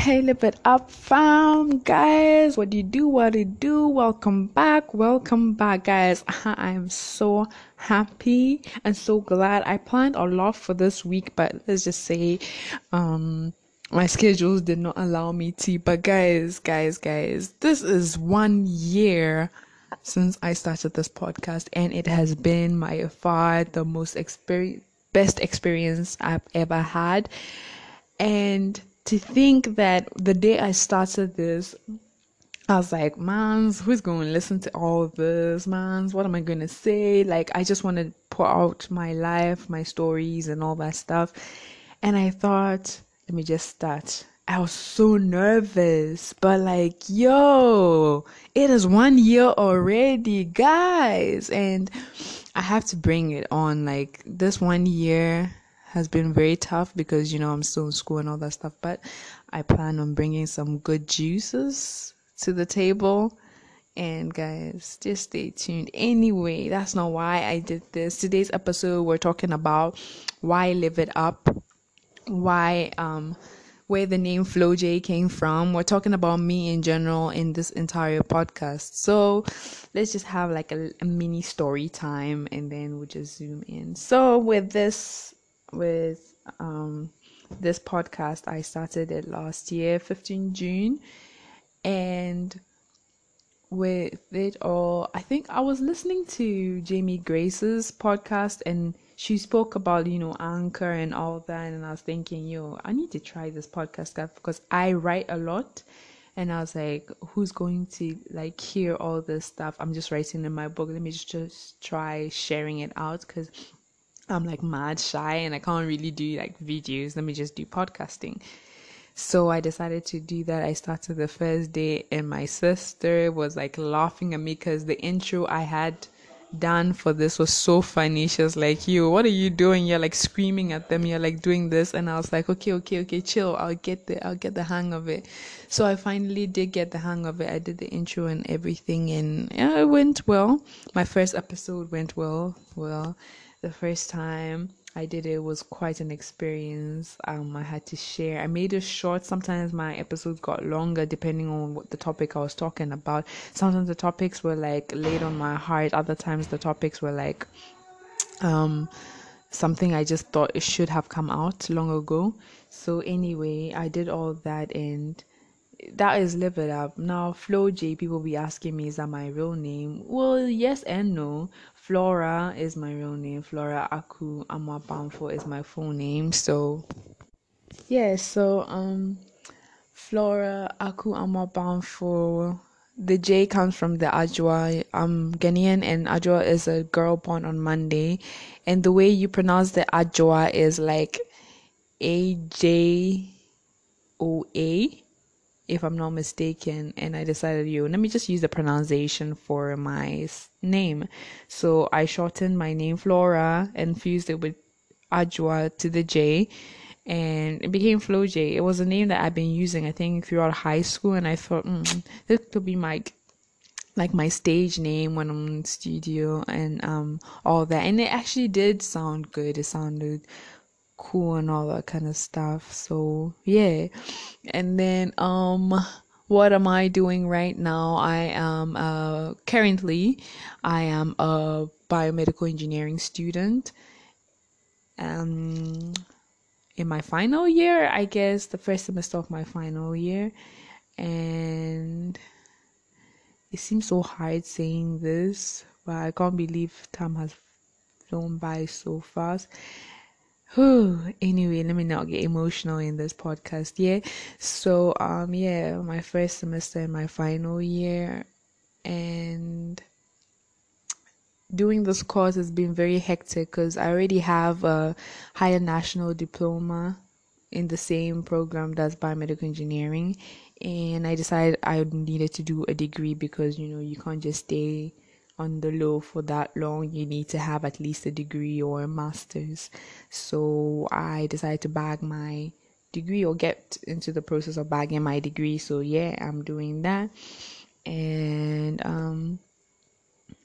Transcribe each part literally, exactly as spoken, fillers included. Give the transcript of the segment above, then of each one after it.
Hey, lip it up fam, guys. What do you do? What do you do? Welcome back. Welcome back, guys. Uh-huh, I am so happy and so glad. I planned a lot for this week, but let's just say um, my schedules did not allow me to. But guys, guys, guys, this is one year since I started this podcast, and it has been my far the most experience, best experience I've ever had. And to think that the day I started this, I was like, mans, who's going to listen to all this? Mans, what am I going to say? Like, I just want to pour out my life, my stories, and all that stuff. And I thought, let me just start. I was so nervous, but like, yo, it is one year already, guys. And I have to bring it on. Like, this one year has been very tough because, you know, I'm still in school and all that stuff, but I plan on bringing some good juices to the table. And guys, just stay tuned. Anyway, that's not why I did this. Today's episode, we're talking about why live it up, why um where the name Flo J came from. We're talking about me in general in this entire podcast. So let's just have like a, a mini story time, and then we'll just zoom in. So with this with um this podcast, I started it last year, fifteenth of June, and with it all, I think I was listening to Jamie Grace's podcast, and she spoke about, you know, Anchor and all that, and I was thinking, yo, I need to try this podcast stuff because I write a lot, and I was like, who's going to like hear all this stuff? I'm just writing in my book. Let me just, just try sharing it out because I'm like mad shy and I can't really do like videos. Let me just do podcasting. So I decided to do that. I started the first day, and my sister was like laughing at me because the intro I had done for this was so funny. She was like, yo, what are you doing? You're like screaming at them. You're like doing this. And I was like, okay, okay, okay, chill. I'll get the, I'll get the hang of it. So I finally did get the hang of it. I did the intro and everything, and yeah, it went well. My first episode went well, well. The first time I did it was quite an experience. Um, I had to share. I made it short. Sometimes my episodes got longer depending on what the topic I was talking about. Sometimes the topics were like laid on my heart. Other times the topics were like um, something I just thought it should have come out long ago. So anyway, I did all that, and that is live it up. Now, Flo J, people be asking me, is that my real name? Well, yes and no. Flora is my real name. Flora Aku Ama Bamfo is my full name. So, yeah, so um, Flora Aku Ama Bamfo. The J comes from the Adwoa. I'm Ghanaian, and Adwoa is a girl born on Monday. And the way you pronounce the Adwoa is like A J O A, if I'm not mistaken. And I decided, you let me just use the pronunciation for my name. So I shortened my name Flora and fused it with Adwoa to the J, and it became Flo J. It was a name that I've been using, I think, throughout high school, and I thought, mm, this could be my like my stage name when I'm in the studio and um all that. And it actually did sound good. It sounded cool and all that kind of stuff. So yeah. And then um what am I doing right now? I am uh currently I am a biomedical engineering student um in my final year, I guess the first semester of my final year. And it seems so hard saying this, but I can't believe time has flown by so fast. Anyway, let me not get emotional in this podcast. Yeah, so um yeah, my first semester in my final year, and doing this course has been very hectic because I already have a higher national diploma in the same program that's biomedical engineering, and I decided I needed to do a degree because, you know, you can't just stay on the low for that long. You need to have at least a degree or a master's. So I decided to bag my degree, or get into the process of bagging my degree. So yeah, I'm doing that. And um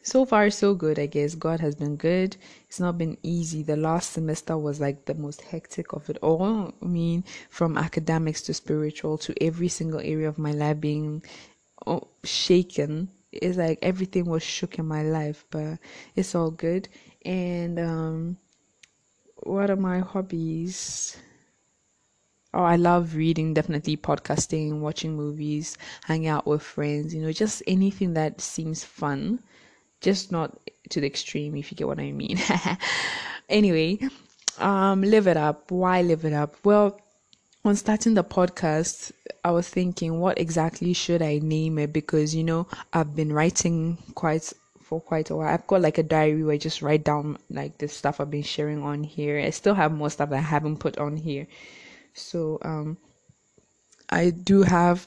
So far, so good, I guess. God has been good. It's not been easy. The last semester was like the most hectic of it all. I mean, from academics to spiritual to every single area of my life being oh, shaken. It's like everything was shook in my life, but it's all good. And um, what are my hobbies? Oh, I love reading, definitely podcasting, watching movies, hanging out with friends, you know, just anything that seems fun, just not to the extreme, if you get what I mean. Anyway, um, live it up. Why live it up? Well, on starting the podcast, I was thinking, what exactly should I name it? Because, you know, I've been writing quite for quite a while. I've got like a diary where I just write down like the stuff I've been sharing on here. I still have more stuff that I haven't put on here. So um, I do have,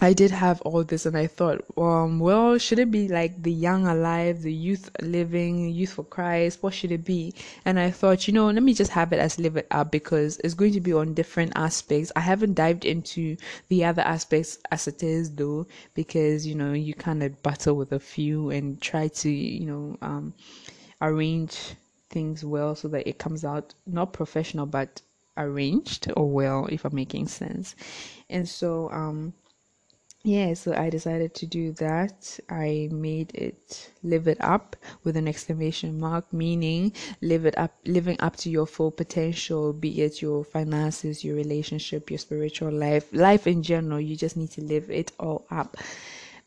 I did have all this, and I thought, um, well, should it be like the young alive, the youth living, youth for Christ? What should it be? And I thought, you know, let me just have it as live it up, because it's going to be on different aspects. I haven't dived into the other aspects as it is though, because, you know, you kind of battle with a few and try to, you know, um, arrange things well so that it comes out not professional, but arranged or well, if I'm making sense. And so um yeah so I decided to do that. I made it live it up with an exclamation mark, meaning live it up, living up to your full potential, be it your finances, your relationship, your spiritual life, life in general. You just need to live it all up.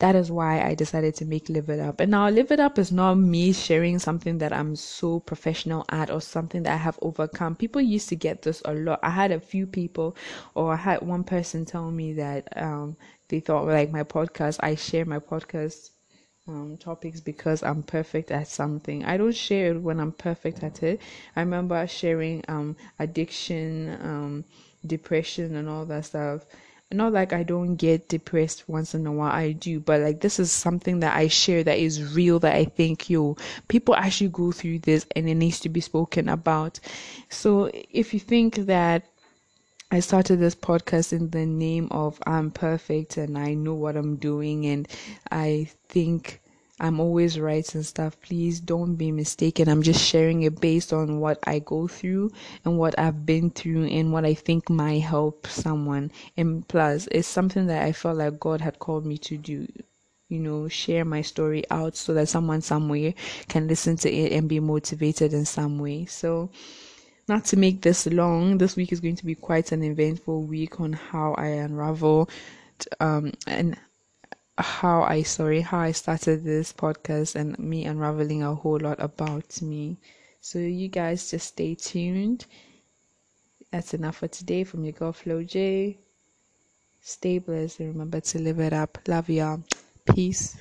That is why I decided to make Live It Up. And now Live It Up is not me sharing something that I'm so professional at or something that I have overcome. People used to get this a lot. I had a few people, or I had one person tell me that um, they thought like my podcast, I share my podcast um, topics because I'm perfect at something. I don't share it when I'm perfect at it. I remember sharing um, addiction, um, depression and all that stuff. Not like I don't get depressed once in a while, I do, but like this is something that I share that is real, that I think, yo, people actually go through this and it needs to be spoken about. So if you think that I started this podcast in the name of I'm perfect and I know what I'm doing and I think I'm always right and stuff, please don't be mistaken. I'm just sharing it based on what I go through and what I've been through and what I think might help someone. And plus, it's something that I felt like God had called me to do, you know, share my story out so that someone somewhere can listen to it and be motivated in some way. So not to make this long, this week is going to be quite an eventful week on how I unravel um, and how I sorry how I started this podcast and me unraveling a whole lot about me. So you guys just stay tuned. That's enough for today from your girl Flo J. Stay blessed and remember to live it up. Love y'all. Peace.